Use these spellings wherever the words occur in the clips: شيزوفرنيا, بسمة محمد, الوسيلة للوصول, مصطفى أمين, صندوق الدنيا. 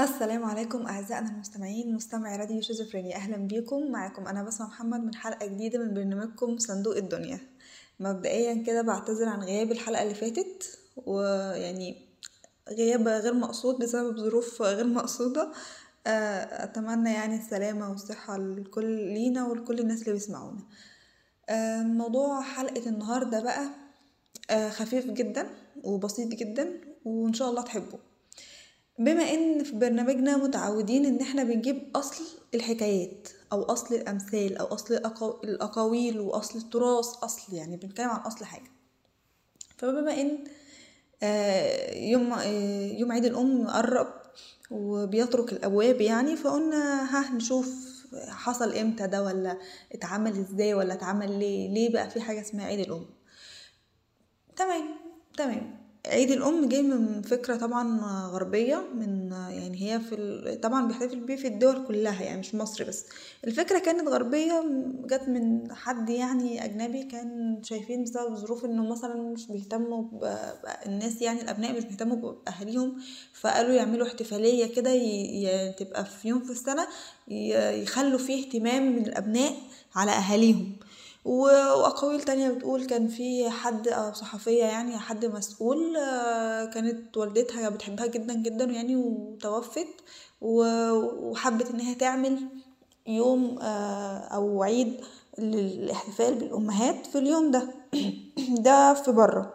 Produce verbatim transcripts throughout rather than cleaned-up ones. السلام عليكم أعزائنا المستمعين، مستمعي راديو شيزوفرنيا، أهلا بيكم. معكم أنا بسمة محمد من حلقة جديدة من برنامجكم صندوق الدنيا. مبدئيا كده بعتذر عن غياب الحلقة اللي فاتت، ويعني غياب غير مقصود بسبب ظروف غير مقصودة. أتمنى يعني السلامة والصحة لكل لينا ولكل الناس اللي بيسمعونا. موضوع حلقة النهاردة بقى خفيف جدا وبسيط جدا، وإن شاء الله تحبوه. بما ان في برنامجنا متعودين ان احنا بنجيب اصل الحكايات او اصل الامثال او اصل الاقاويل واصل التراث، اصل يعني بنتكلم عن اصل حاجه. فبما ان يوم يوم عيد الام قرب وبيطرق الابواب، يعني فقلنا ها نشوف حصل امتى ده، ولا اتعمل ازاي، ولا اتعمل ليه ليه بقى في حاجه اسمها عيد الام. تمام تمام عيد الام جاي من فكره طبعا غربيه، من يعني هي في طبعا بيحتفل بيه في الدول كلها، يعني مش مصر بس. الفكره كانت غربيه، جت من حد يعني اجنبي، كان شايفين بسبب ظروف انه مثلا مش بيهتموا الناس، يعني الابناء مش بيهتموا باهاليهم، فقالوا يعملوا احتفاليه كده تبقى في يوم في السنه يخلوا فيه اهتمام من الابناء على اهاليهم. واقاويل تانية بتقول كان في حد صحفيه، يعني حد مسؤول، كانت والدتها بتحبها جدا جدا يعني وتوفت، وحبت انها تعمل يوم او عيد للاحتفال بالامهات في اليوم ده. ده في بره،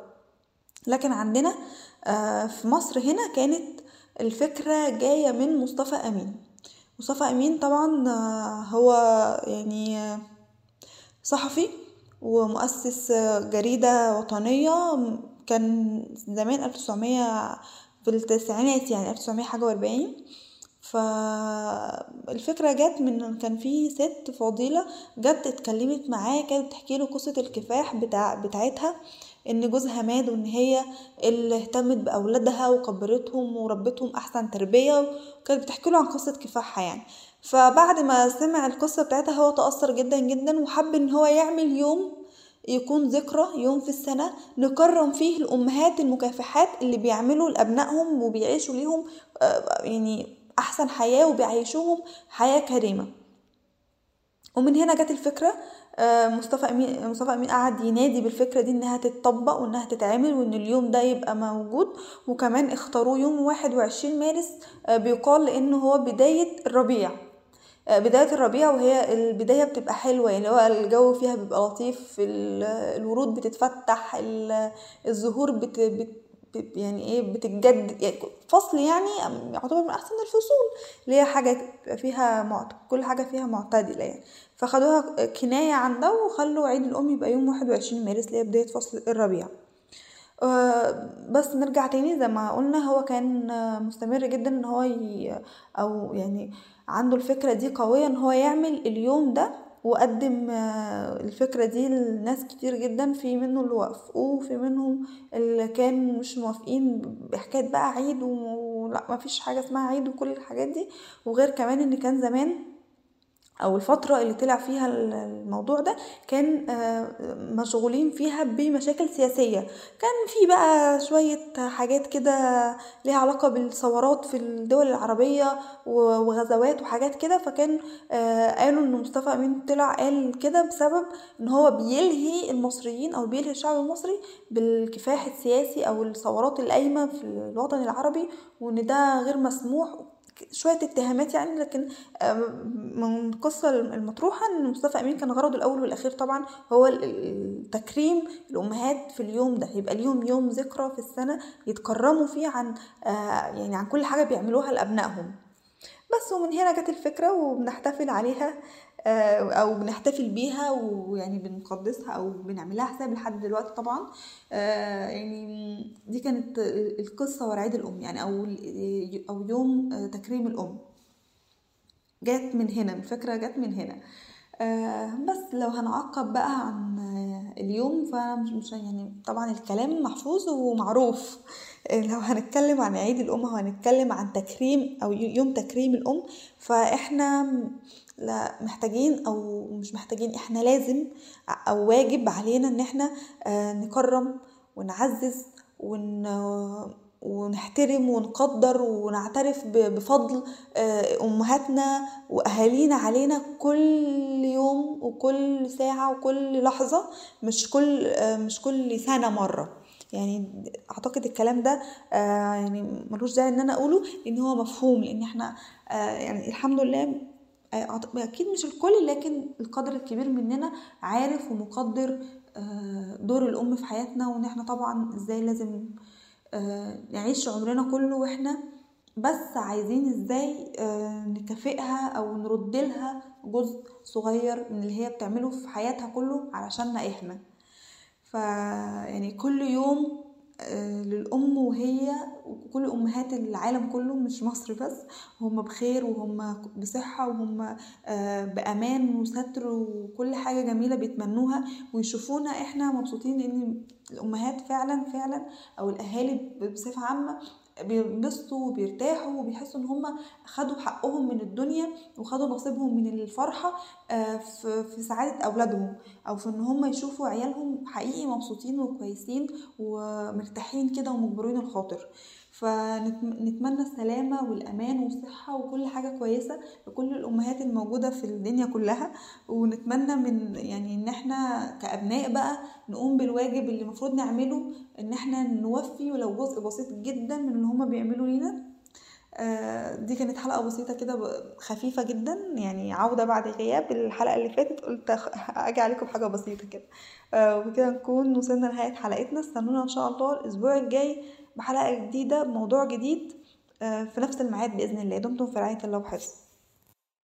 لكن عندنا في مصر هنا كانت الفكره جايه من مصطفى امين. مصطفى امين طبعا هو يعني صحفي ومؤسس جريدة وطنية، كان زمان ألف وتسعمية في التسعينات، يعني ألف وتسعمية حاجة وأربعين. فالفكرة جت من كان في ست فضيلة جت اتكلمت معاه، كانت تحكي له قصة الكفاح بتاع بتاعتها، ان جوزها مات وان هي اللي اهتمت باولادها وكبرتهم وربتهم احسن تربيه، وكانت بتحكي له عن قصه كفاحها يعني. فبعد ما سمع القصه بتاعتها هو تاثر جدا جدا، وحب ان هو يعمل يوم يكون ذكرى، يوم في السنه نكرم فيه الامهات المكافحات اللي بيعملوا لابنائهم وبيعيشوا ليهم يعني احسن حياه وبيعيشوهم حياه كريمه. ومن هنا جت الفكره. مصطفى أمين مصطفى أمين قعد ينادي بالفكرة دي انها تتطبق وانها تتعمل، وان اليوم ده يبقى موجود. وكمان اختاروه يوم واحد وعشرين مارس، بيقال لانه هو بداية الربيع بداية الربيع وهي البداية بتبقى حلوة، يعني هو الجو فيها بيبقى لطيف، الورود بتتفتح، الزهور بت, بت يعني ايه بتتجدد، يعني فصل يعني يعتبر من احسن الفصول، اللي هي حاجه فيها معت... كل حاجه فيها معتدله يعني. فخدوها كنايه عن ده وخلوا عيد الام يبقى يوم واحد وعشرين مارس اللي هي بدايه فصل الربيع. أه بس نرجع تاني زي ما قلنا، هو كان مستمر جدا ان هو ي... او يعني عنده الفكره دي قويه ان هو يعمل اليوم ده، وقدم الفكرة دي لناس كتير جدا، في منه اللي وافقوه وفي منهم اللي كان مش موافقين بحكاية بقى عيد ولا ما فيش حاجة اسمها عيد وكل الحاجات دي. وغير كمان ان كان زمان او الفترة اللي طلع فيها الموضوع ده كان مشغولين فيها بمشاكل سياسية، كان في بقى شوية حاجات كده ليها علاقة بالثورات في الدول العربية وغزوات وحاجات كده. فكان قالوا ان مصطفى أمين طلع قال كده بسبب ان هو بيلهي المصريين او بيلهي الشعب المصري بالكفاح السياسي او الثورات القايمة في الوطن العربي، وان ده غير مسموح. شويه اتهامات يعني، لكن من القصه المطروحه ان مصطفى امين كان غرضه الاول والاخير طبعا هو تكريم الامهات في اليوم ده، يبقى ليهم يوم ذكرى في السنه يتكرموا فيه عن يعني عن كل حاجه بيعملوها لابنائهم بس. ومن هنا جت الفكره وبنحتفل عليها او بنحتفل بيها، ويعني بنقدسها او بنعملها حساب لحد دلوقتي طبعا. يعني دي كانت القصه ورا عيد الام، يعني او او يوم تكريم الام، جت من هنا الفكره جت من هنا. بس لو هنعقب بقى عن اليوم فمش يعني طبعا الكلام محفوظ ومعروف. لو هنتكلم عن عيد الام وهنتكلم عن تكريم او يوم تكريم الام، فاحنا لا محتاجين او مش محتاجين، احنا لازم او واجب علينا ان احنا نكرم ونعزز ون ونحترم ونقدر ونعترف بفضل أمهاتنا وأهالينا علينا كل يوم وكل ساعة وكل لحظة، مش كل مش كل سنة مرة. يعني أعتقد الكلام ده يعني ملوش داعي إن أنا أقوله، لأن هو مفهوم، لأن إحنا يعني الحمد لله أكيد مش الكل، لكن القدر الكبير مننا عارف ومقدر دور الأم في حياتنا، وإن إحنا طبعا إزاي لازم نعيش عمرنا كله واحنا بس عايزين ازاي نكافئها او نردلها جزء صغير من اللي هي بتعمله في حياتها كله علشاننا احنا. فيعني كل يوم للام وهي وكل امهات العالم كله، مش مصر بس، هم بخير وهم بصحه وهم بامان وستر وكل حاجه جميله بيتمنوها، ويشوفونا احنا مبسوطين، ان الامهات فعلا فعلا او الاهالي بصفه عامه بينبسطوا وبيرتاحوا وبيحسوا ان هم خدوا حقهم من الدنيا وخدوا نصيبهم من الفرحه في سعاده اولادهم، او في ان هم يشوفوا عيالهم حقيقي مبسوطين وكويسين ومرتاحين كده ومجبرين الخاطر. فنتمنى السلامه والامان والصحه وكل حاجه كويسه لكل الامهات الموجوده في الدنيا كلها، ونتمنى من يعني ان احنا كابناء بقى نقوم بالواجب اللي المفروض نعمله، ان احنا نوفي ولو جزء بسيط جدا من اللي هما بيعملوا لينا. دي كانت حلقه بسيطه كده خفيفه جدا، يعني عوده بعد غياب. الحلقه اللي فاتت قلت اجي عليكم حاجه بسيطه كده، وبكده نكون وصلنا لنهايه حلقتنا. استنونا ان شاء الله الاسبوع الجاي بحلقه جديده بموضوع جديد في نفس الميعاد باذن الله. دمتم في رعايه الله وحفظه.